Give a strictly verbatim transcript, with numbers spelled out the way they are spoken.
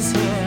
was here.